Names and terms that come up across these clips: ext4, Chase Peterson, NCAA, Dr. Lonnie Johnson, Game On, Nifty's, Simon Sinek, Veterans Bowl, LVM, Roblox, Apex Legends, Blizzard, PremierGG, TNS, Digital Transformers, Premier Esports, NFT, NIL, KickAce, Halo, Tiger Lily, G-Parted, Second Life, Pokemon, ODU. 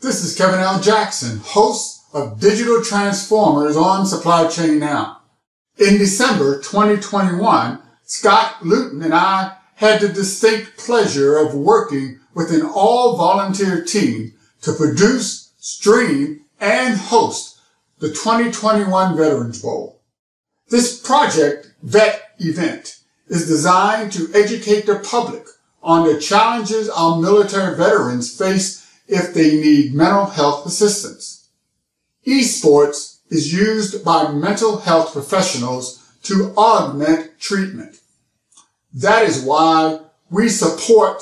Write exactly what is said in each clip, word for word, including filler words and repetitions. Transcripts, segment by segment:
this is Kevin L. Jackson, host of Digital Transformers on Supply Chain Now. In December twenty twenty-one, Scott Luton and I had the distinct pleasure of working with an all-volunteer team to produce, stream, and host the twenty twenty-one Veterans Bowl. This Project Vet event is designed to educate the public on the challenges our military veterans face if they need mental health assistance. Esports is used by mental health professionals to augment treatment. That is why we support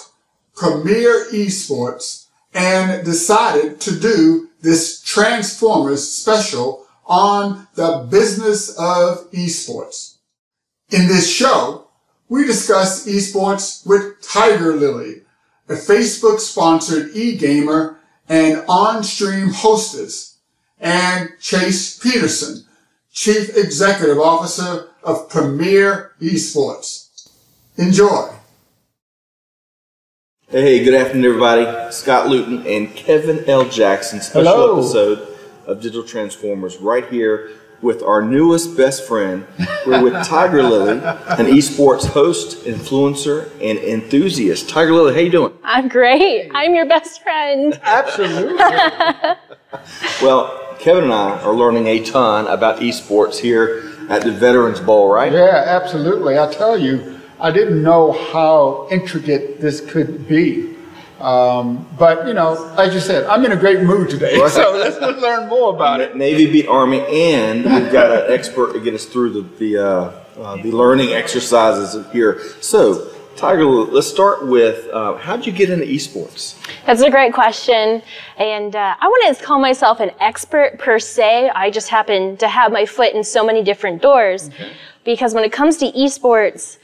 Premier Esports and decided to do this Transformers special on the business of esports. In this show, we discuss esports with Tiger Lily, a Facebook-sponsored e-gamer and on-stream hostess, and Chase Peterson, Chief Executive Officer of Premier Esports. Enjoy. Hey, good afternoon, everybody. Scott Luton and Kevin L. Jackson, special Hello. episode of Digital Transformers, right here with our newest best friend. We're with Tiger Lily, an esports host, influencer, and enthusiast. Tiger Lily, how you doing? I'm great. I'm your best friend. Absolutely. Well, Kevin and I are learning a ton about esports here at the Veterans Bowl, right? Yeah, absolutely. I tell you, I didn't know how intricate this could be, um, but you know, as you said, I'm in a great mood today, right. So let's learn more about it. Navy beat Army, and we've got an expert to get us through the the, uh, uh, the learning exercises here. So, Tiger, let's start with uh, how did you get into esports? That's a great question, and uh, I wouldn't call myself an expert per se. I just happen to have my foot in so many different doors, okay. Because when it comes to esports,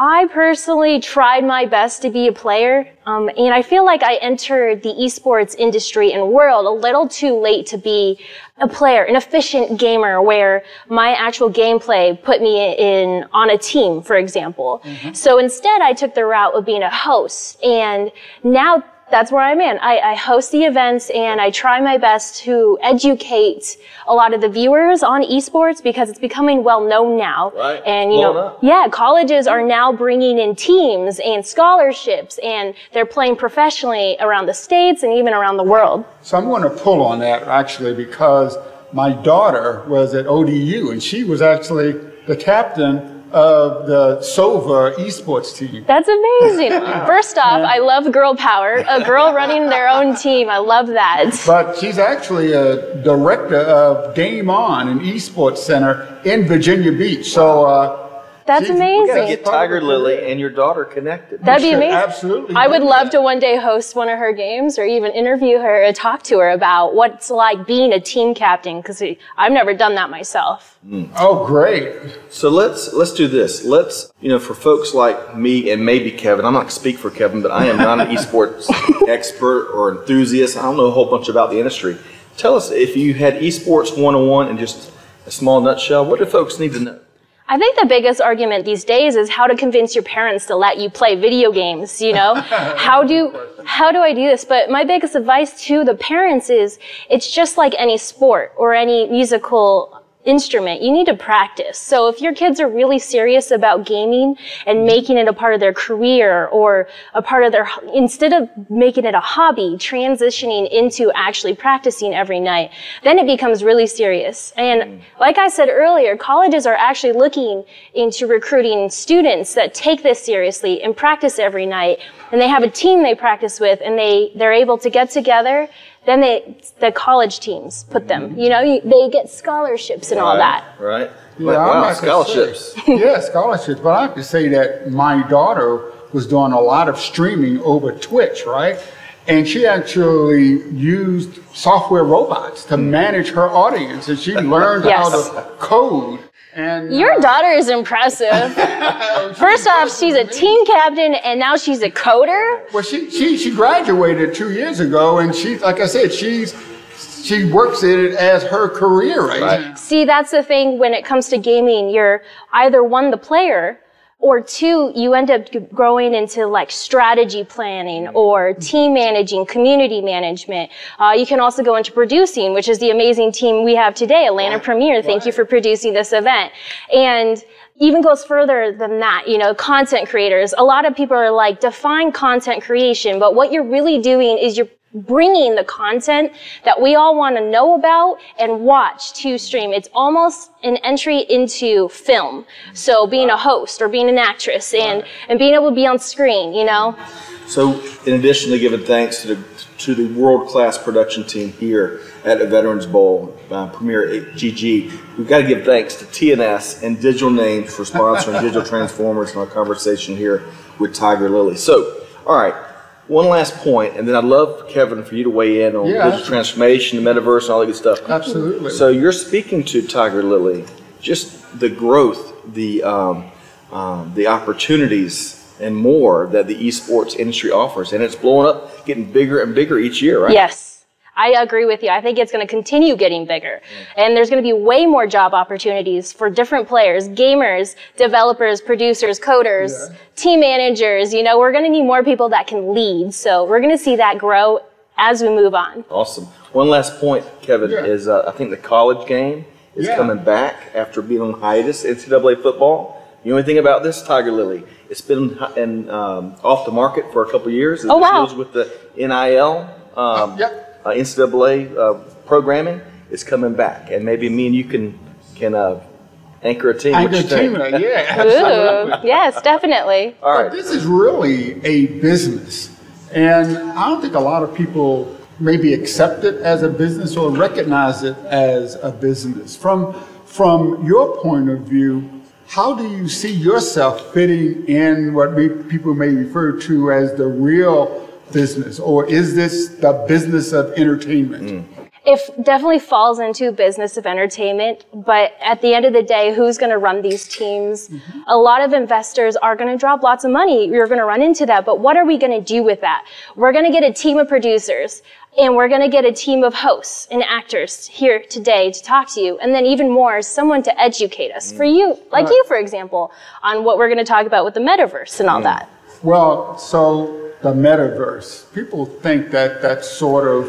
I personally tried my best to be a player, um, and I feel like I entered the esports industry and world a little too late to be a player, an efficient gamer, where my actual gameplay put me in on a team, for example. Mm-hmm. So instead, I took the route of being a host, and now that's where I'm in. I, I host the events, and I try my best to educate a lot of the viewers on esports because it's becoming well known now. Right. And you Blown know, up. yeah, colleges are now bringing in teams and scholarships, and they're playing professionally around the states and even around the world. So I'm going to pull on that actually because my daughter was at O D U, and she was actually the captain of the Sova esports team. That's amazing. First off, I love girl power. A girl running their own team. I love that. But she's actually a director of Game On, an esports center in Virginia Beach. So, uh, That's amazing. We've got to get Tiger Lily and your daughter connected. That'd be amazing. Absolutely. I would love to one day host one of her games or even interview her or talk to her about what it's like being a team captain because I've never done that myself. Mm. Oh, great. So let's let's do this. Let's, you know, for folks like me and maybe Kevin, I'm not going to speak for Kevin, but I am not an esports expert or enthusiast. I don't know a whole bunch about the industry. Tell us if you had esports one oh one in just a small nutshell, what do folks need to know? I think the biggest argument these days is how to convince your parents to let you play video games, you know? How do how do I do this? But my biggest advice to the parents is it's just like any sport or any musical instrument. You need to practice. So if your kids are really serious about gaming and making it a part of their career or a part of their, instead of making it a hobby, transitioning into actually practicing every night, then it becomes really serious. And like I said earlier, colleges are actually looking into recruiting students that take this seriously and practice every night. And they have a team they practice with and they, they're able to get together. Then they, the college teams put them, you know, you, they get scholarships and all, all right, that. Right. Yeah, like, wow, scholarships. Say, yeah, scholarships. But I have to say that my daughter was doing a lot of streaming over Twitch, right? And she actually used software robots to manage her audience, and she learned yes. how to code. And your daughter is impressive. First off, she's a team captain, and now she's a coder. Well, she she she graduated two years ago, and she, like I said, she's. She works in it as her career right, right now. See, that's the thing when it comes to gaming. You're either one, the player, or two, you end up growing into like strategy planning or team managing, community management. Uh, you can also go into producing, which is the amazing team we have today, Atlanta right. Premier. Thank right. you for producing this event. And even goes further than that, you know, content creators. A lot of people are like, define content creation, but what you're really doing is you're bringing the content that we all want to know about and watch to stream. It's almost an entry into film. So being wow. a host or being an actress and, right. and being able to be on screen, you know? So in addition to giving thanks to the, to the world-class production team here at the Veterans Bowl, uh, Premier G G, we've got to give thanks to T N S and Digital Names for sponsoring Digital Transformers in our conversation here with Tiger Lily. So, all right. One last point, and then I'd love, Kevin, for you to weigh in on yeah, digital absolutely. transformation, the metaverse, and all that good stuff. Absolutely. So you're speaking to Tiger Lily, just the growth, the um, um, the opportunities, and more that the esports industry offers, and it's blowing up, getting bigger and bigger each year, right? Yes. I agree with you. I think it's going to continue getting bigger. And there's going to be way more job opportunities for different players, gamers, developers, producers, coders, yeah. team managers. You know, we're going to need more people that can lead. So we're going to see that grow as we move on. Awesome. One last point, Kevin, yeah. is uh, I think the college game is yeah. coming back after being on hiatus, N C double A football. You know anything about this, Tiger Lily? It's been in, um, off the market for a couple of years. It oh, wow. deals with the N I L. Um, yep. Uh, N C double A uh, programming is coming back, and maybe me and you can can uh, anchor a team. Anchor a team, yeah. Ooh, yes, definitely. All right. But this is really a business, and I don't think a lot of people maybe accept it as a business or recognize it as a business. From from your point of view, how do you see yourself fitting in what may, people may refer to as the real business, or is this the business of entertainment? Mm. It definitely falls into business of entertainment, but at the end of the day, who's going to run these teams? Mm-hmm. A lot of investors are going to drop lots of money. You're going to run into that, but what are we going to do with that? We're going to get a team of producers, and we're going to get a team of hosts and actors here today to talk to you, and then even more, someone to educate us. Mm. For you, like right. you, for example, on what we're going to talk about with the metaverse and all mm. that. Well, so... the metaverse. People think that that's sort of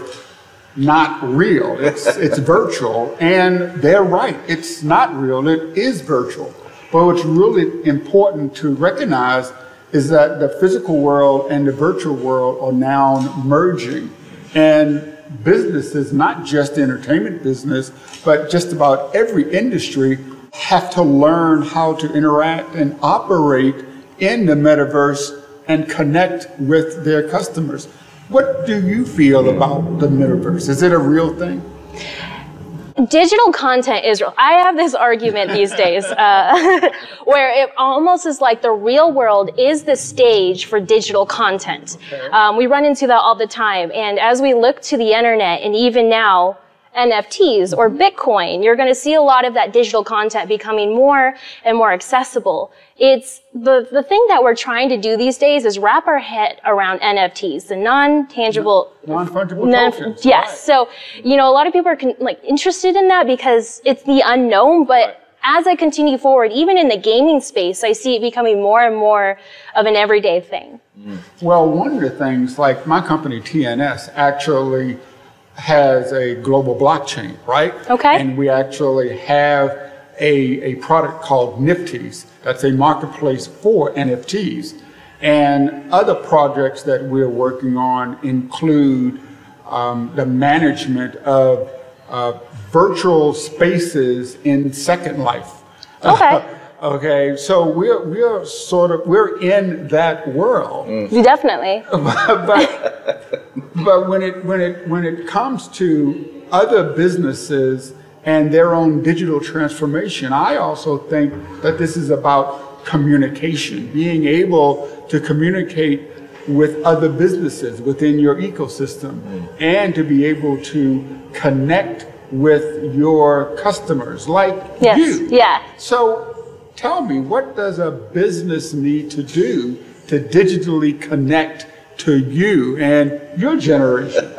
not real. It's it's virtual, and they're right. It's not real. It is virtual. But what's really important to recognize is that the physical world and the virtual world are now merging. And business is not just the entertainment business, but just about every industry have to learn how to interact and operate in the metaverse and connect with their customers. What do you feel about the metaverse? Is it a real thing? Digital content is real. I have this argument these days uh, where it almost is like the real world is the stage for digital content. Okay. Um, we run into that all the time. And as we look to the internet, and even now, N F Ts or Bitcoin, you're going to see a lot of that digital content becoming more and more accessible. It's the, the thing that we're trying to do these days is wrap our head around N F Ts, the non-tangible, non-fungible tokens. Yes. Right. So, you know, a lot of people are con like interested in that because it's the unknown, but right. as I continue forward, even in the gaming space, I see it becoming more and more of an everyday thing. Mm. Well, one of the things, like my company, T N S, actually has a global blockchain, right? Okay. And we actually have a, a product called Nifty's. That's a marketplace for N F Ts. And other projects that we're working on include um, the management of uh, virtual spaces in Second Life. Okay. Okay, so we're we're sort of we're in that world. Mm. Definitely. but but when it when it when it comes to other businesses and their own digital transformation, I also think that this is about communication, being able to communicate with other businesses within your ecosystem, mm. and to be able to connect with your customers like yes. you. Yeah. So tell me, what does a business need to do to digitally connect to you and your generation?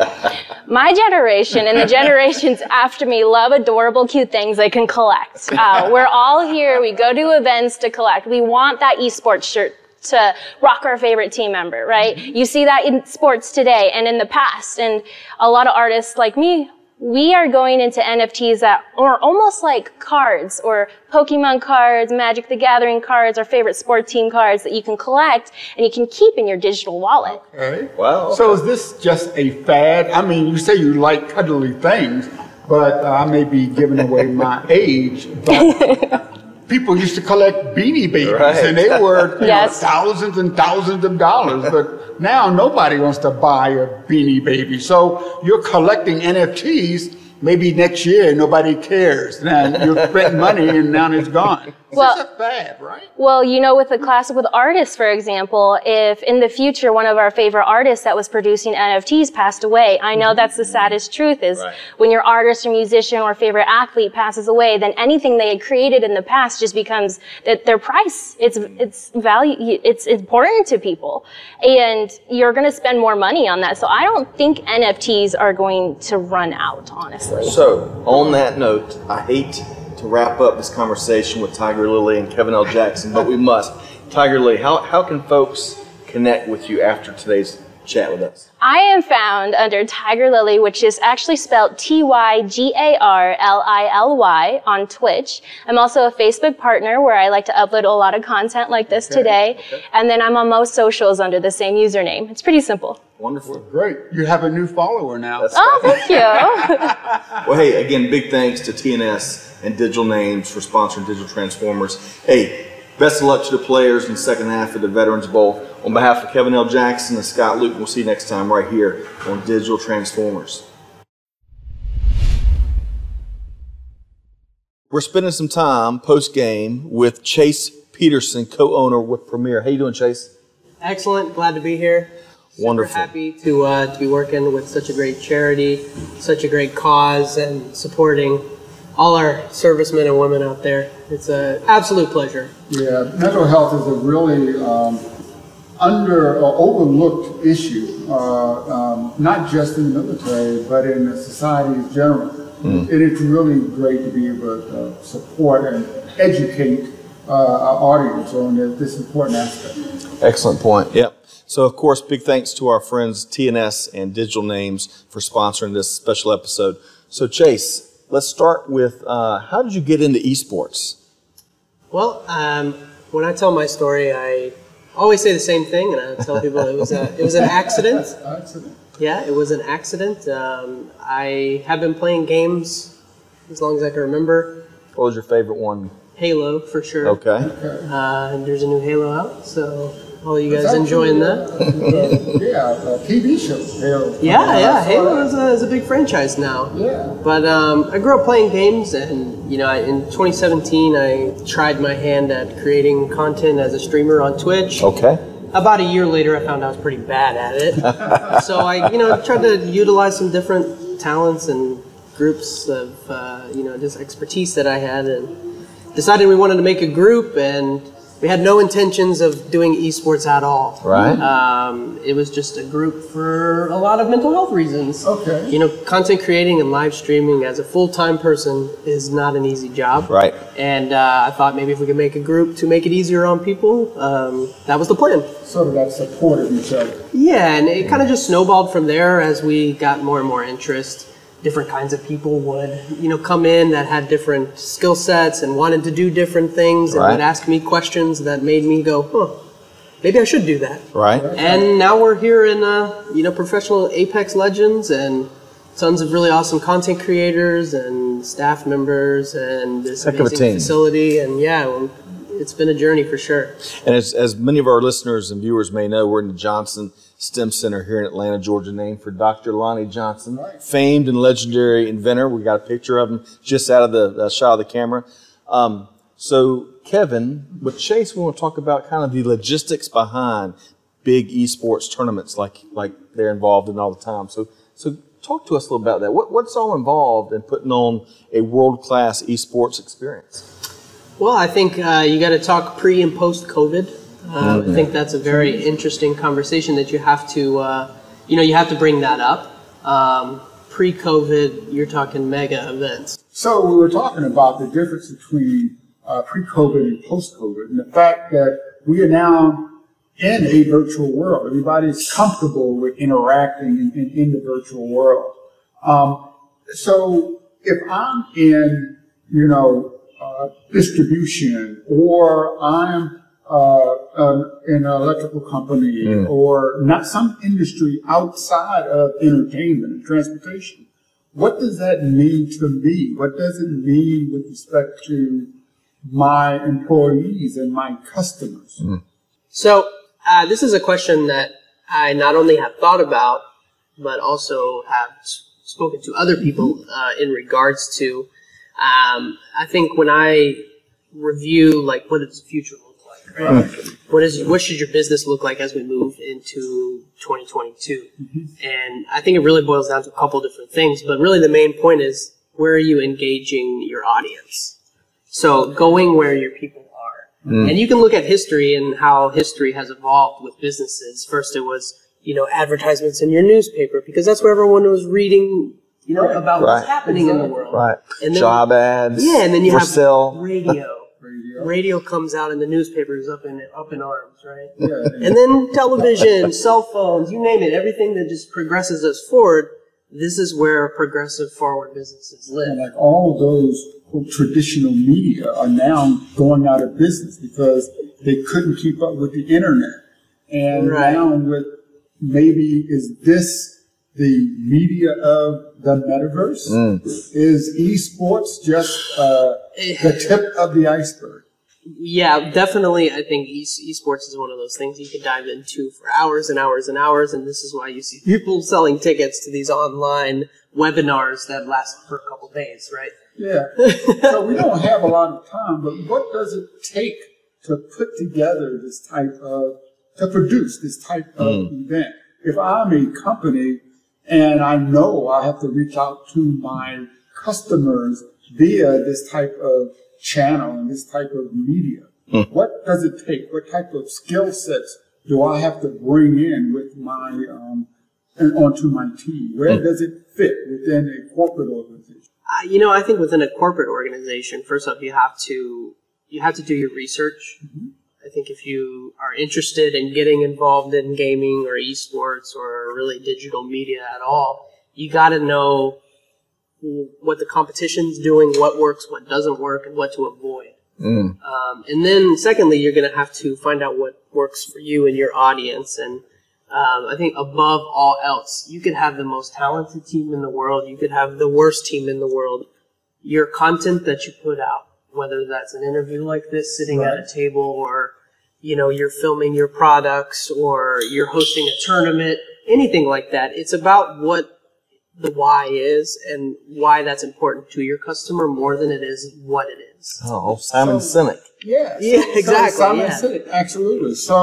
My generation and the generations after me love adorable, cute things they can collect. Uh, we're all here. We go to events to collect. We want that esports shirt to rock our favorite team member, right? You see that in sports today and in the past. And a lot of artists like me, we are going into N F Ts that are almost like cards, or Pokemon cards, Magic the Gathering cards, our favorite sport team cards that you can collect and you can keep in your digital wallet. Okay. Wow. So is this just a fad? I mean, you say you like cuddly things, but uh, I may be giving away my age, but people used to collect Beanie Babies, right. and they were yes. know, thousands and thousands of dollars. But now nobody wants to buy a Beanie Baby. So you're collecting N F Ts. Maybe next year nobody cares. Now you're spending money and now it's gone. Well, this is a fad, right? Well, you know, with a class with artists, for example, if in the future one of our favorite artists that was producing N F Ts passed away, I know that's the saddest truth is right. when your artist or musician or favorite athlete passes away, then anything they had created in the past just becomes that their price. It's it's value. It's important to people, and you're going to spend more money on that. So I don't think N F Ts are going to run out, honestly. So on that note, I hate to wrap up this conversation with Tiger Lily and Kevin L. Jackson, but we must. Tiger Lily, how, how can folks connect with you after today's chat with us? I am found under Tiger Lily, which is actually spelled T Y G A R L I L Y on Twitch. I'm also a Facebook partner where I like to upload a lot of content like this okay. today. Okay. And then I'm on most socials under the same username. It's pretty simple. Wonderful. Great. You have a new follower now. That's oh, thank you. Well, hey, again, big thanks to T N S and Digital Names for sponsoring Digital Transformers. Hey, best of luck to the players in the second half of the Veterans Bowl. On behalf of Kevin L. Jackson and Scott Luton, we'll see you next time right here on Digital Transformers. We're spending some time post-game with Chase Peterson, co-owner with Premier. How you doing, Chase? Excellent. Glad to be here. Wonderful. Super happy to, uh, to be working with such a great charity, such a great cause, and supporting all our servicemen and women out there. It's an absolute pleasure. Yeah, mental health is a really um, under or overlooked issue, uh, um, not just in the military, but in society in general. Mm. And it's really great to be able to support and educate uh, our audience on this important aspect. Excellent point, yep. So, of course, big thanks to our friends T N S and Digital Names for sponsoring this special episode. So, Chase, let's start with, uh, how did you get into esports? Well, um, when I tell my story, I always say the same thing, and I tell people it was a, it was an accident. Accident. Yeah, it was an accident. Um, I have been playing games as long as I can remember. What was your favorite one? Halo, for sure. Okay. Uh, there's a new Halo out, so all you guys exactly. enjoying that? Yeah, yeah, a T V show. Halo. Yeah, yeah, Halo is a, is a big franchise now. Yeah. But um, I grew up playing games, and you know, I, in twenty seventeen, I tried my hand at creating content as a streamer on Twitch. Okay. About a year later, I found I was pretty bad at it. So I, you know, tried to utilize some different talents and groups of, uh, you know, just expertise that I had, and decided we wanted to make a group and. We had no intentions of doing esports at all. Right. Um, it was just a group for a lot of mental health reasons. Okay. You know, content creating and live streaming as a full-time person is not an easy job. Right. And uh, I thought maybe if we could make a group to make it easier on people, um, that was the plan. Sort of that support of each other. Yeah, and it kind of just snowballed from there as we got more and more interest. Different kinds of people would, you know, come in that had different skill sets and wanted to do different things and right. would ask me questions that made me go, huh, maybe I should do that. Right. And now we're here in, uh, you know, professional Apex Legends and tons of really awesome content creators and staff members and this Heck amazing facility. And yeah, well, it's been a journey for sure. And as, as many of our listeners and viewers may know, we're in the Johnson STEM Center here in Atlanta, Georgia, named for Doctor Lonnie Johnson, right. famed and legendary inventor. We got a picture of him just out of the uh, shot of the camera. Um, so, Kevin, with Chase, we want to talk about kind of the logistics behind big esports tournaments like like they're involved in all the time. So so talk to us a little about that. What what's all involved in putting on a world-class esports experience? Well, I think uh, you got to talk pre and post COVID. Uh, mm-hmm. I think that's a very interesting conversation that you have to, uh, you know, you have to bring that up. Um, pre-COVID, you're talking mega events. So we were talking about the difference between uh, pre-COVID and post-COVID, and the fact that we are now in a virtual world. Everybody's comfortable with interacting in, in, in the virtual world. Um, so if I'm in, you know, Uh, distribution, or I'm uh, um, in an electrical company, mm. or not some industry outside of entertainment and transportation. What does that mean to me? What does it mean with respect to my employees and my customers? Mm. So uh, this is a question that I not only have thought about, but also have spoken to other people uh, in regards to. Um, I think when I review, like, what does the future look like, right? What is, what should your business look like as we move into twenty twenty-two? Mm-hmm. And I think it really boils down to a couple different things, but really the main point is, where are you engaging your audience? So going where your people are. Mm. And you can look at history and how history has evolved with businesses. First it was, you know, advertisements in your newspaper, because that's where everyone was reading, you know, right. about right. what's happening exactly. in the world. Right. And then, job ads. Yeah, and then you have sale. radio. radio. Radio comes out and the newspapers up in up in arms, right? Yeah. And then television, cell phones, you name it, everything that just progresses us forward, this is where progressive forward businesses live. And like all those traditional media are now going out of business because they couldn't keep up with the internet. And right. now with maybe is this the media of the metaverse? Mm. Is esports just uh, the tip of the iceberg? Yeah, definitely. I think e esports is one of those things you could dive into for hours and hours and hours, and this is why you see people selling tickets to these online webinars that last for a couple days, right? Yeah. So we don't have a lot of time, but what does it take to put together this type of, to produce this type of mm. event? If I'm a company, and I know I have to reach out to my customers via this type of channel and this type of media. Mm. What does it take? What type of skill sets do I have to bring in with my um, and onto my team? Where mm. does it fit within a corporate organization? Uh, you know, I think within a corporate organization, first off, you have to you have to do your research. Mm-hmm. I think if you are interested in getting involved in gaming or esports or really digital media at all, you got to know what the competition's doing, what works, what doesn't work, and what to avoid. Mm. Um, and then secondly, you're going to have to find out what works for you and your audience. And um, I think above all else, you could have the most talented team in the world. You could have the worst team in the world. Your content that you put out, whether that's an interview like this, sitting right. at a table, or, you know, you're filming your products, or you're hosting a tournament, anything like that. It's about what the why is and why that's important to your customer more than it is what it is. Oh, Simon so, Sinek. Yeah. Yeah, so, exactly. So Simon yeah. Sinek, absolutely. So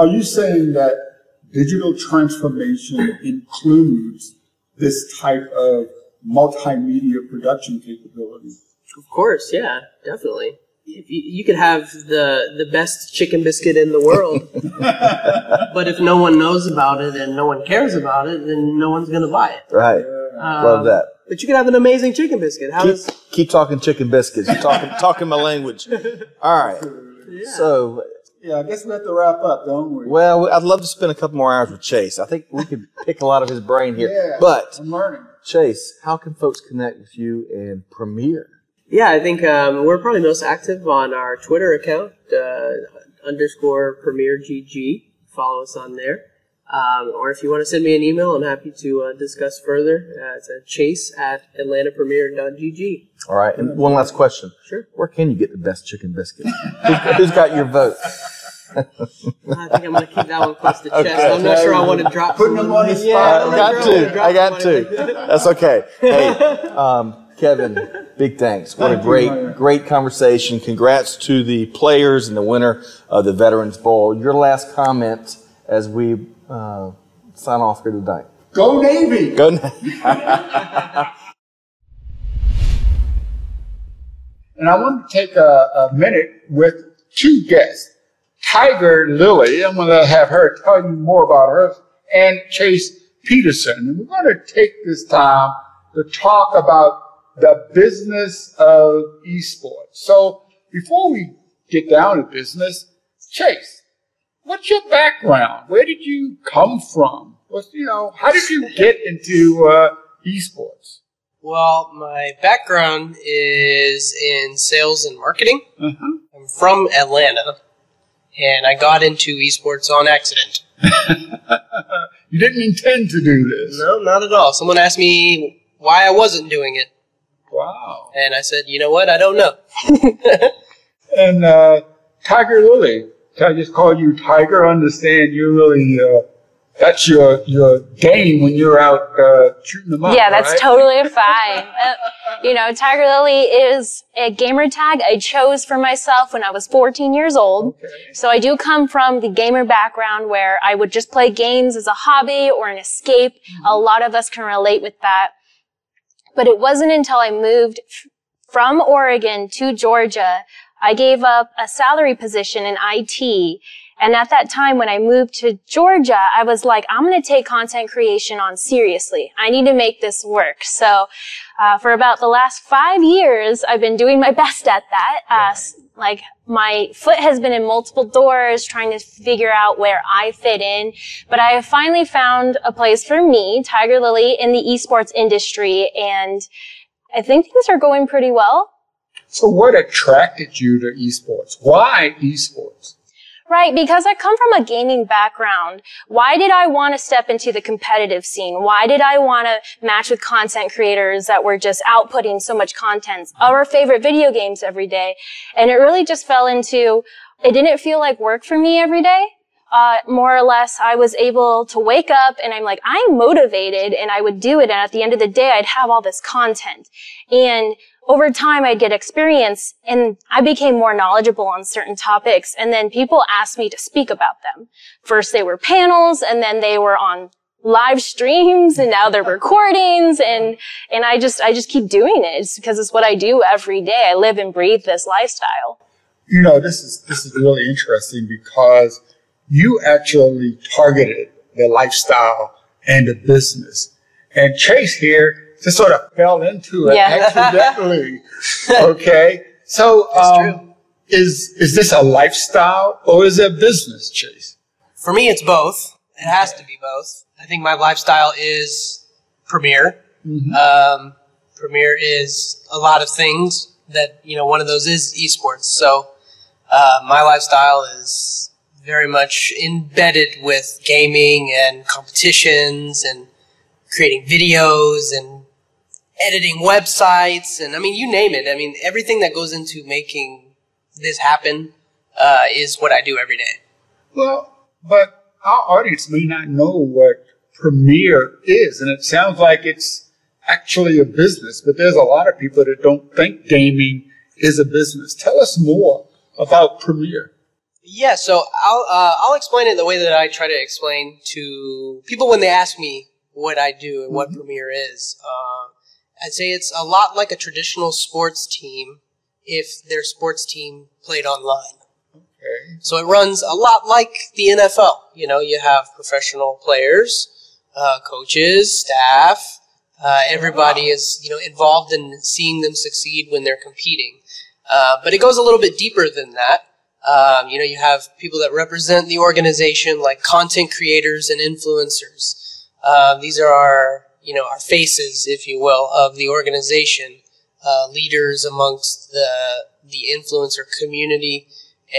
are you saying that digital transformation includes this type of multimedia production capability? Of course, yeah, definitely. If you, you could have the the best chicken biscuit in the world, but if no one knows about it and no one cares about it, then no one's going to buy it. Right. Um, Love that. But you could have an amazing chicken biscuit. How keep, does... keep talking chicken biscuits. You're talking, talking my language. All right. Yeah. So... yeah, I guess we have to wrap up, don't we? Well, I'd love to spend a couple more hours with Chase. I think we could pick a lot of his brain here. Yeah, but I'm learning. Chase, how can folks connect with you and Premier? Yeah, I think um, we're probably most active on our Twitter account, uh, underscore PremierGG. Follow us on there. Um, or if you want to send me an email, I'm happy to uh, discuss further. Uh, it's at chase at Atlanta Premier dot G G. All right, and one last question. Sure. Where can you get the best chicken biscuit? who's, who's got your vote? I think I'm going to keep that one close to chest. Okay. I'm not sure I want to drop Putting them on the spot. Yeah, I got to. I got to. That's okay. Hey, um, Kevin, big thanks. What Thank a great, you, great conversation. Congrats to the players and the winner of the Veterans Bowl. Your last comment as we uh, sign off here tonight. Go Navy! Go Navy! And I want to take a, a minute with two guests. Tiger Lily, I'm going to have her tell you more about her, and Chase Peterson. And we're going to take this time to talk about the business of esports. So before we get down to business, Chase, what's your background? Where did you come from? What's, you know, how did you get into uh, esports? Well, my background is in sales and marketing. Uh-huh. I'm from Atlanta, and I got into esports on accident. You didn't intend to do this. No, not at all. Someone asked me why I wasn't doing it. Wow. And I said, you know what? I don't know. And uh, Tiger Lily, I just call you Tiger. I understand you really, uh, that's your your game when you're out uh, shooting them up. Yeah, that's right? Totally fine. uh, you know, Tiger Lily is a gamer tag I chose for myself when I was fourteen years old. Okay. So I do come from the gamer background where I would just play games as a hobby or an escape. Mm-hmm. A lot of us can relate with that. But it wasn't until I moved from Oregon to Georgia, I gave up a salary position in I T. And at that time, when I moved to Georgia, I was like, I'm going to take content creation on seriously. I need to make this work. So uh, for about the last five years, I've been doing my best at that. Uh, like my foot has been in multiple doors trying to figure out where I fit in. But I have finally found a place for me, Tiger Lily, in the esports industry. And I think things are going pretty well. So what attracted you to esports? Why esports? Right, because I come from a gaming background. Why did I want to step into the competitive scene? Why did I want to match with content creators that were just outputting so much content, our favorite video games every day? And it really just fell into, it didn't feel like work for me every day. Uh, more or less, I was able to wake up and I'm like, I'm motivated, and I would do it. And at the end of the day, I'd have all this content. And over time, I'd get experience, and I became more knowledgeable on certain topics, and then people asked me to speak about them. First, they were panels, and then they were on live streams, and now they're recordings, and and I just I just keep doing it. It's because it's what I do every day. I live and breathe this lifestyle. You know, this is this is really interesting because you actually targeted the lifestyle and the business, and Chase here just sort of fell into it, yeah. Accidentally. Okay. So, um, is, is this a lifestyle or is it a business, Chase? For me, it's both. It has to be both. I think my lifestyle is Premier. Mm-hmm. Um, Premier is a lot of things that, you know, one of those is esports. So, uh, my lifestyle is very much embedded with gaming and competitions and creating videos and editing websites, and I mean, you name it. I mean, everything that goes into making this happen uh, is what I do every day. Well, but our audience may not know what Premier is, and it sounds like it's actually a business, but there's a lot of people that don't think gaming is a business. Tell us more about Premier. Yeah, so I'll, uh, I'll explain it the way that I try to explain to people when they ask me what I do and what mm-hmm. Premier is. Uh, I'd say it's a lot like a traditional sports team if their sports team played online. Okay. So it runs a lot like the N F L. You know, you have professional players, uh, coaches, staff. Uh, everybody wow. is, you know, involved in seeing them succeed when they're competing. Uh, but it goes a little bit deeper than that. Um, you know, you have people that represent the organization, like content creators and influencers. Uh, these are our... you know, our faces, if you will, of the organization, uh, leaders amongst the the influencer community.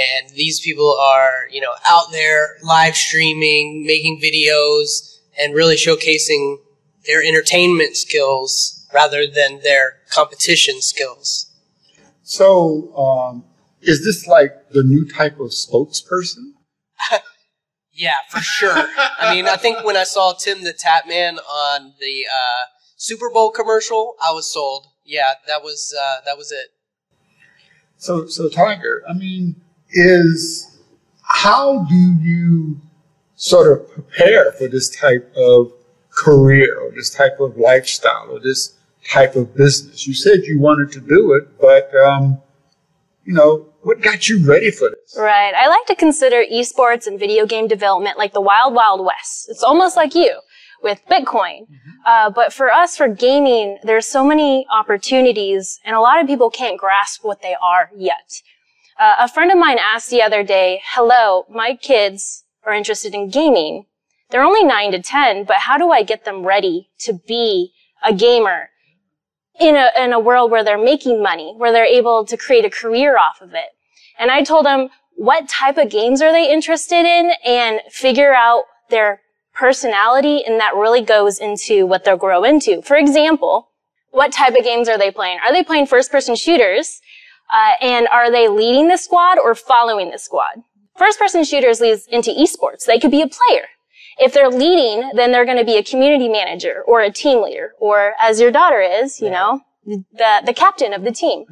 And these people are, you know, out there live streaming, making videos, and really showcasing their entertainment skills rather than their competition skills. So um, is this like the new type of spokesperson? Yeah, for sure. I mean, I think when I saw Tim the Tap Man on the uh, Super Bowl commercial, I was sold. Yeah, that was uh, that was it. So, so Tiger, I mean, is how do you sort of prepare for this type of career or this type of lifestyle or this type of business? You said you wanted to do it, but, um, you know, what got you ready for this? Right. I like to consider esports and video game development like the wild, wild west. It's almost like you with Bitcoin. Mm-hmm. Uh, but for us, for gaming, there's so many opportunities, and a lot of people can't grasp what they are yet. Uh, a friend of mine asked the other day, hello, my kids are interested in gaming. They're only nine to ten, but how do I get them ready to be a gamer in a, in a world where they're making money, where they're able to create a career off of it? And I told them, what type of games are they interested in, and figure out their personality, and that really goes into what they'll grow into. For example, what type of games are they playing? Are they playing first-person shooters? Uh, and are they leading the squad or following the squad? First-person shooters leads into esports. They could be a player. If they're leading, then they're going to be a community manager or a team leader, or as your daughter is, you yeah. know, the, the captain of the team.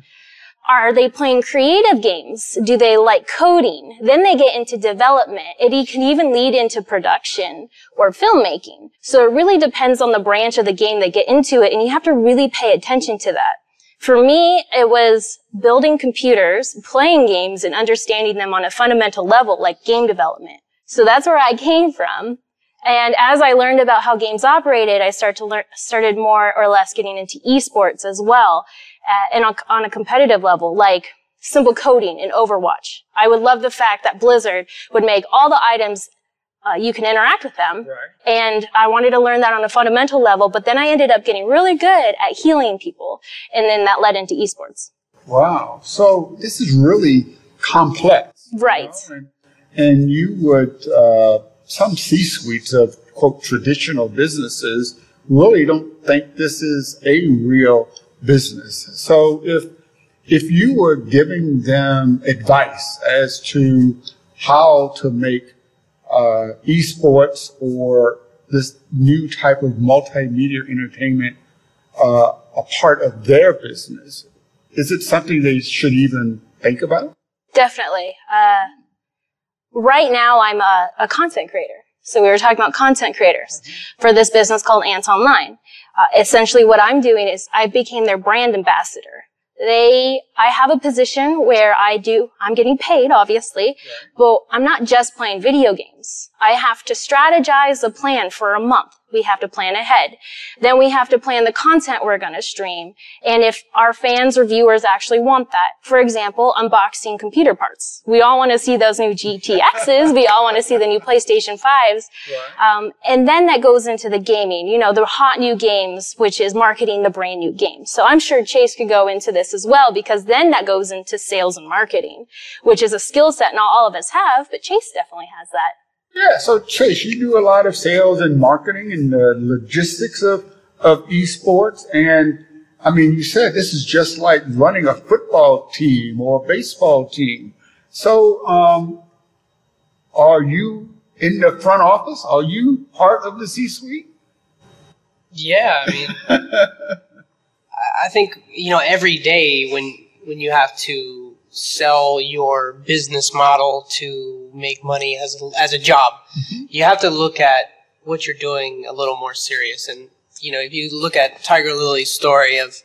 Are they playing creative games? Do they like coding? Then they get into development. It can even lead into production or filmmaking. So it really depends on the branch of the game they get into it, and you have to really pay attention to that. For me, it was building computers, playing games, and understanding them on a fundamental level, like game development. So that's where I came from. And as I learned about how games operated, I started to learn, started more or less getting into esports as well, uh, and on, on a competitive level, like simple coding in Overwatch. I would love the fact that Blizzard would make all the items uh, you can interact with them, right. And I wanted to learn that on a fundamental level. But then I ended up getting really good at healing people, and then that led into esports. Wow! So this is really complex, right? You know? and, and you would. Uh, Some C-suites of, quote, traditional businesses really don't think this is a real business. So if if you were giving them advice as to how to make uh, esports or this new type of multimedia entertainment uh, a part of their business, is it something they should even think about? Definitely. Uh Right now, I'm a, a content creator. So we were talking about content creators for this business called Ants Online. Uh, essentially, what I'm doing is I became their brand ambassador. They, I have a position where I do, I'm getting paid, obviously, but I'm not just playing video games. I have to strategize the plan for a month. We have to plan ahead. Then we have to plan the content we're going to stream, and if our fans or viewers actually want that. For example, unboxing computer parts. We all want to see those new G T Xs. We all want to see the new PlayStation fives. Yeah. Um, and then that goes into the gaming, you know, the hot new games, which is marketing the brand new games. So I'm sure Chase could go into this as well, because then that goes into sales and marketing, which is a skill set not all of us have, but Chase definitely has that. Yeah, so Chase, you do a lot of sales and marketing and the logistics of, of esports. And, I mean, you said this is just like running a football team or a baseball team. So um, are you in the front office? Are you part of the C-suite? Yeah, I mean, I think, you know, every day when when you have to sell your business model to make money as a, as a job. Mm-hmm. You have to look at what you're doing a little more serious. And, you know, if you look at Tiger Lily's story of,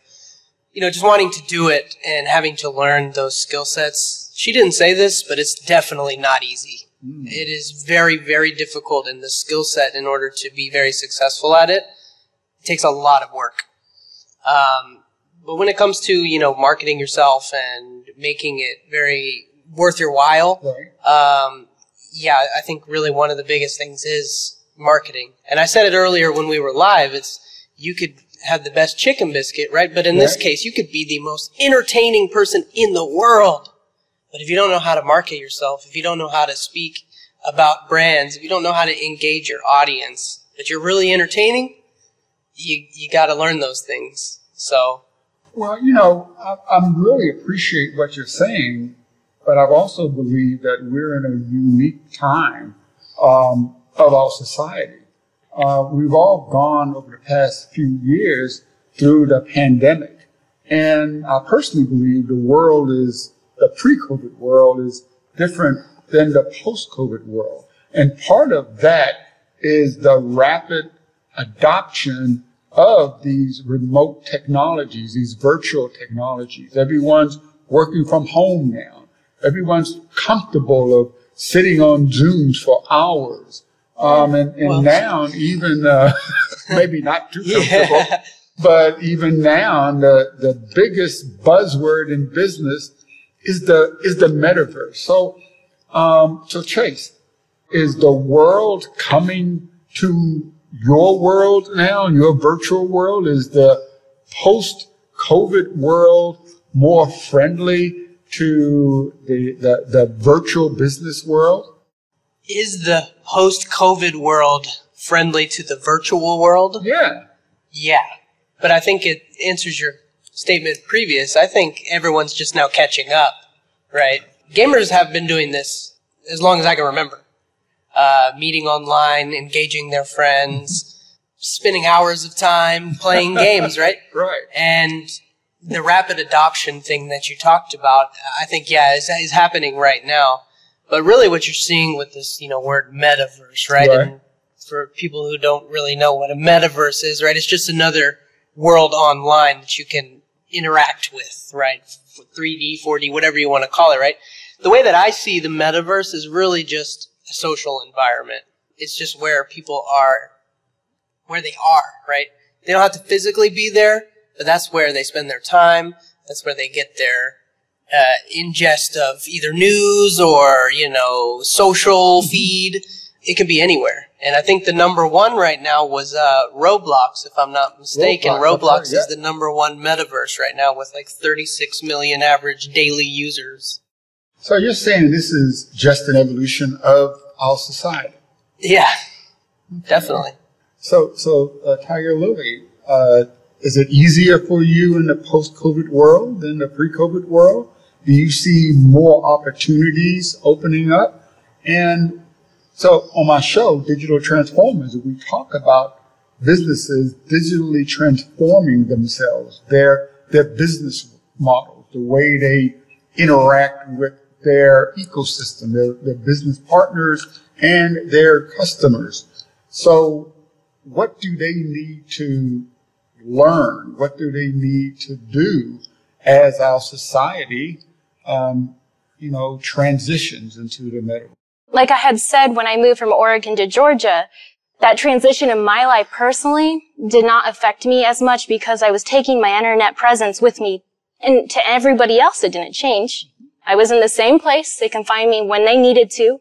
you know, just wanting to do it and having to learn those skill sets, she didn't say this, but it's definitely not easy. Mm. It is very, very difficult, and the skill set in order to be very successful at it, it takes a lot of work. Um, but when it comes to, you know, marketing yourself and making it very worth your while. Right. Um, yeah, I think really one of the biggest things is marketing. And I said it earlier when we were live, it's you could have the best chicken biscuit, right? But in right. this case, you could be the most entertaining person in the world. But if you don't know how to market yourself, if you don't know how to speak about brands, if you don't know how to engage your audience, but you're really entertaining, you you got to learn those things. So... Well, you know, I, I really appreciate what you're saying, but I've also believed that we're in a unique time um, of our society. Uh, we've all gone over the past few years through the pandemic, and I personally believe the world is, the pre-COVID world is different than the post-COVID world. And part of that is the rapid adoption of these remote technologies, these virtual technologies. Everyone's working from home now. Everyone's comfortable of sitting on Zooms for hours. Um, and, and well, now, even, uh, maybe not too comfortable, yeah. but even now, the, the biggest buzzword in business is the, is the metaverse. So, um, so Chase, is the world coming to your world now, your virtual world? Is the post-COVID world more friendly to the, the, the virtual business world? Is the post-COVID world friendly to the virtual world? Yeah. Yeah. But I think it answers your statement previous. I think everyone's just now catching up, right? Gamers have been doing this as long as I can remember. Uh, meeting online, engaging their friends, spending hours of time playing games, right? Right. And the rapid adoption thing that you talked about, I think, yeah, is, is happening right now. But really what you're seeing with this, you know, word metaverse, right? Right. And for people who don't really know what a metaverse is, right, it's just another world online that you can interact with, right? three D, four D, whatever you want to call it, right? The way that I see the metaverse is really just a social environment. It's just where people are, where they are, right? They don't have to physically be there, but that's where they spend their time. That's where they get their uh, ingest of either news or, you know, social feed. It can be anywhere. And I think the number one right now was uh, Roblox, if I'm not mistaken. Roblox, Roblox right, yeah. is the number one metaverse right now with like thirty-six million average daily users. So you're saying this is just an evolution of our society? Yeah, okay. Definitely. So, so uh, Tiger Lily, uh, is it easier for you in the post-COVID world than the pre-COVID world? Do you see more opportunities opening up? And so on my show, Digital Transformers, we talk about businesses digitally transforming themselves, their their business models, the way they interact with their ecosystem, their, their business partners, and their customers. So what do they need to learn? What do they need to do as our society, um, you know, transitions into the metaverse? Like I had said, when I moved from Oregon to Georgia, that transition in my life personally did not affect me as much because I was taking my internet presence with me. And to everybody else, it didn't change. I was in the same place. They can find me when they needed to.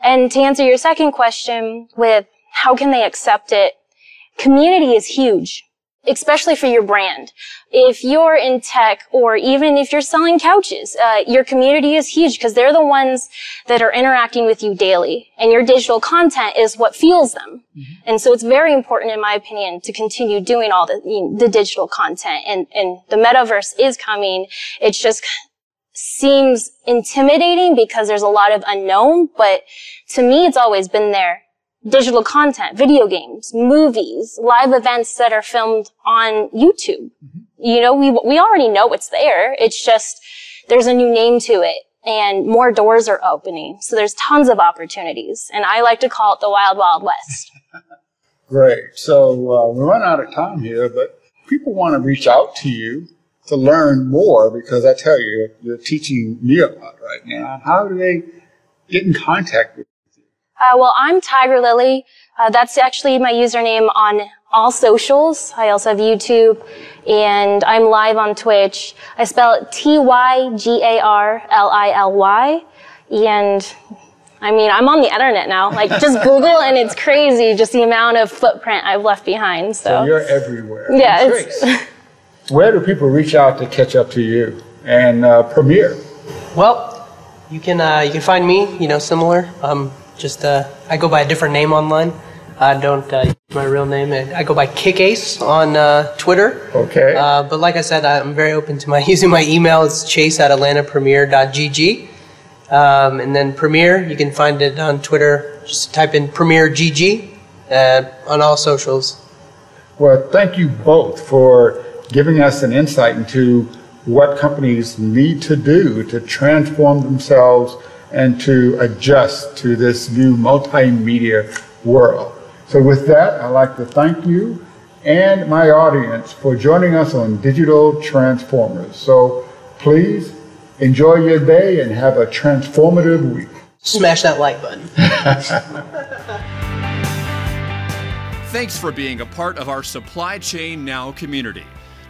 And to answer your second question with how can they accept it, community is huge, especially for your brand. If you're in tech or even if you're selling couches, uh, your community is huge because they're the ones that are interacting with you daily. And your digital content is what fuels them. Mm-hmm. And so it's very important, in my opinion, to continue doing all the, you know, the digital content. And, and the metaverse is coming. It's just seems intimidating because there's a lot of unknown, but to me, it's always been there. Digital content, video games, movies, live events that are filmed on YouTube. Mm-hmm. You know, we we already know what's there. It's just there's a new name to it and more doors are opening. So there's tons of opportunities. And I like to call it the Wild Wild West. Great. So uh, we run out of time here, but people want to reach out to you to learn more because I tell you, you're teaching me a lot right now. How do they get in contact with you? Uh, well, I'm Tiger Lily. Uh, that's actually my username on all socials. I also have YouTube, and I'm live on Twitch. I spell it T Y G A R L I L Y, and I mean, I'm on the internet now. Like, just Google, and it's crazy, just the amount of footprint I've left behind. So, so you're everywhere. Yeah. It's, where do people reach out to catch up to you and uh, Premier? Well, you can uh, you can find me, you know, similar. Um, just uh, I go by a different name online. I don't uh, use my real name. I go by KickAce on uh, Twitter. Okay. Uh, but like I said, I'm very open to my using my email. It's chase at atlanta premier dot g g. Um, and then Premier, you can find it on Twitter. Just type in PremierGG uh, on all socials. Well, thank you both for giving us an insight into what companies need to do to transform themselves and to adjust to this new multimedia world. So with that, I'd like to thank you and my audience for joining us on Digital Transformers. So please enjoy your day and have a transformative week. Smash that like button. Thanks for being a part of our Supply Chain Now community.